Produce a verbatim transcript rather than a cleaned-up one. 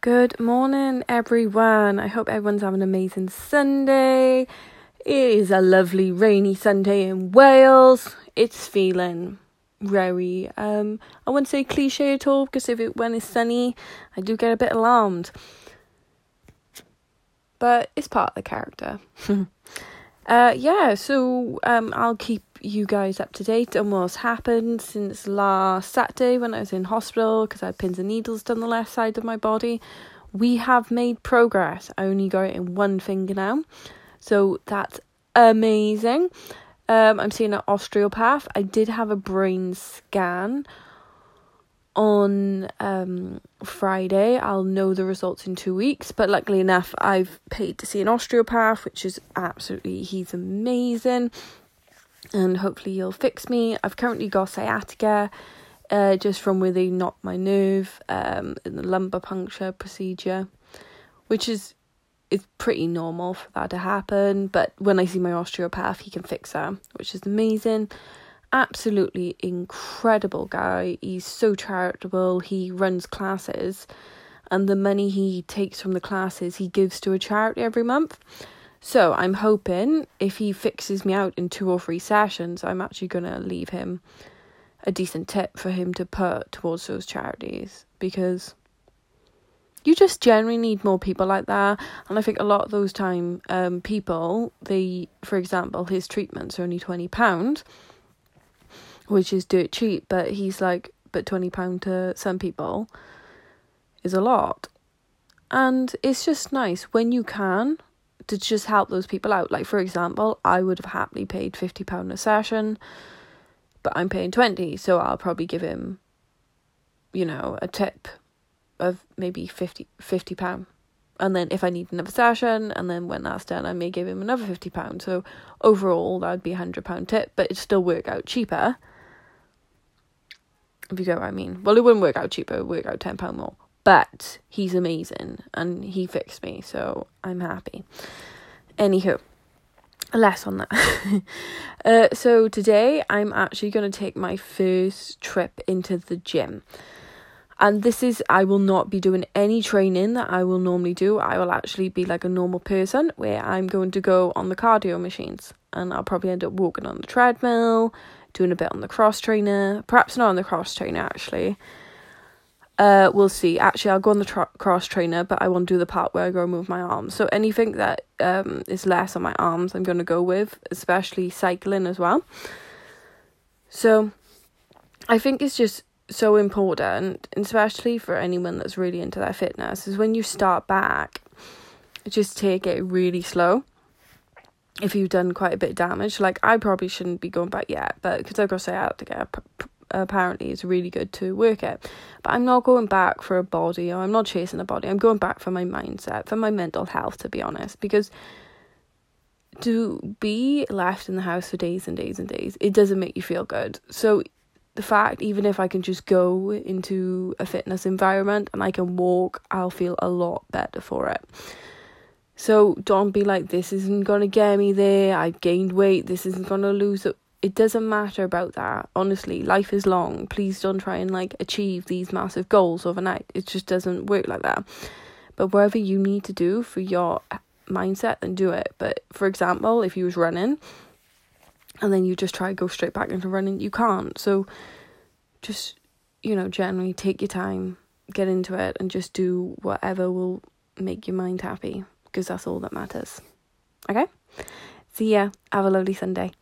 Good morning, everyone. I hope everyone's having an amazing Sunday. It is a lovely rainy Sunday in Wales. It's feeling very, um, I wouldn't say cliche at all, because if it, when it's sunny, I do get a bit alarmed. But it's part of the character. uh, yeah, so um, I'll keep you guys up to date on what's happened since last Saturday when I was in hospital because I had pins and needles down the left side of my body. We have made progress. I only got it in one finger now, so that's amazing. um I'm seeing an osteopath. I did have a brain scan on um Friday. I'll know the results in two weeks, but luckily enough I've paid to see an osteopath, which is absolutely, he's amazing. And hopefully you'll fix me. I've currently got sciatica, uh, just from where they knocked my nerve, um, in the lumbar puncture procedure, which is, it's pretty normal for that to happen. But when I see my osteopath, he can fix that, which is amazing. Absolutely incredible guy. He's so charitable. He runs classes, and the money he takes from the classes he gives to a charity every month. So I'm hoping if he fixes me out in two or three sessions, I'm actually going to leave him a decent tip for him to put towards those charities, because you just generally need more people like that. And I think a lot of those time um, people, they, for example, his treatments are only twenty pounds, which is dirt cheap, but he's like, but twenty pounds to some people is a lot. And it's just nice when you can, to just help those people out. Like, for example, I would have happily paid fifty pounds a session, but I'm paying twenty, so I'll probably give him, you know, a tip of maybe fifty pounds. And then if I need another session, and then when that's done, I may give him another fifty pounds. So overall, that would be a one hundred pounds tip, but it'd still work out cheaper, if you get what I mean. Well, it wouldn't work out cheaper, it would work out ten pounds more. But he's amazing and he fixed me, so I'm happy. Anywho, less on that. uh, so today I'm actually going to take my first trip into the gym. And this is, I will not be doing any training that I will normally do. I will actually be like a normal person where I'm going to go on the cardio machines. And I'll probably end up walking on the treadmill, doing a bit on the cross trainer. Perhaps not on the cross trainer, actually. Uh, we'll see. Actually, I'll go on the tra- cross trainer, but I want to do the part where I go and move my arms. So anything that um is less on my arms, I'm going to go with, especially cycling as well. So I think it's just so important, especially for anyone that's really into their fitness, is when you start back, just take it really slow. If you've done quite a bit of damage, like I probably shouldn't be going back yet, but because I've got sciatica, apparently it's really good to work it. But I'm not going back for a body, or I'm not chasing a body. I'm going back for my mindset, for my mental health, to be honest, because to be left in the house for days and days and days, it doesn't make you feel good. So the fact, even if I can just go into a fitness environment and I can walk, I'll feel a lot better for it. So don't be like, this isn't going to get me there, I've gained weight, this isn't going to lose it. It doesn't matter about that. Honestly, life is long. Please don't try and like achieve these massive goals overnight. It just doesn't work like that. But whatever you need to do for your mindset, then do it. But for example, if you was running and then you just try to go straight back into running, you can't. So just, you know, generally take your time, get into it, and just do whatever will make your mind happy, because that's all that matters. Okay? See ya. Have a lovely Sunday.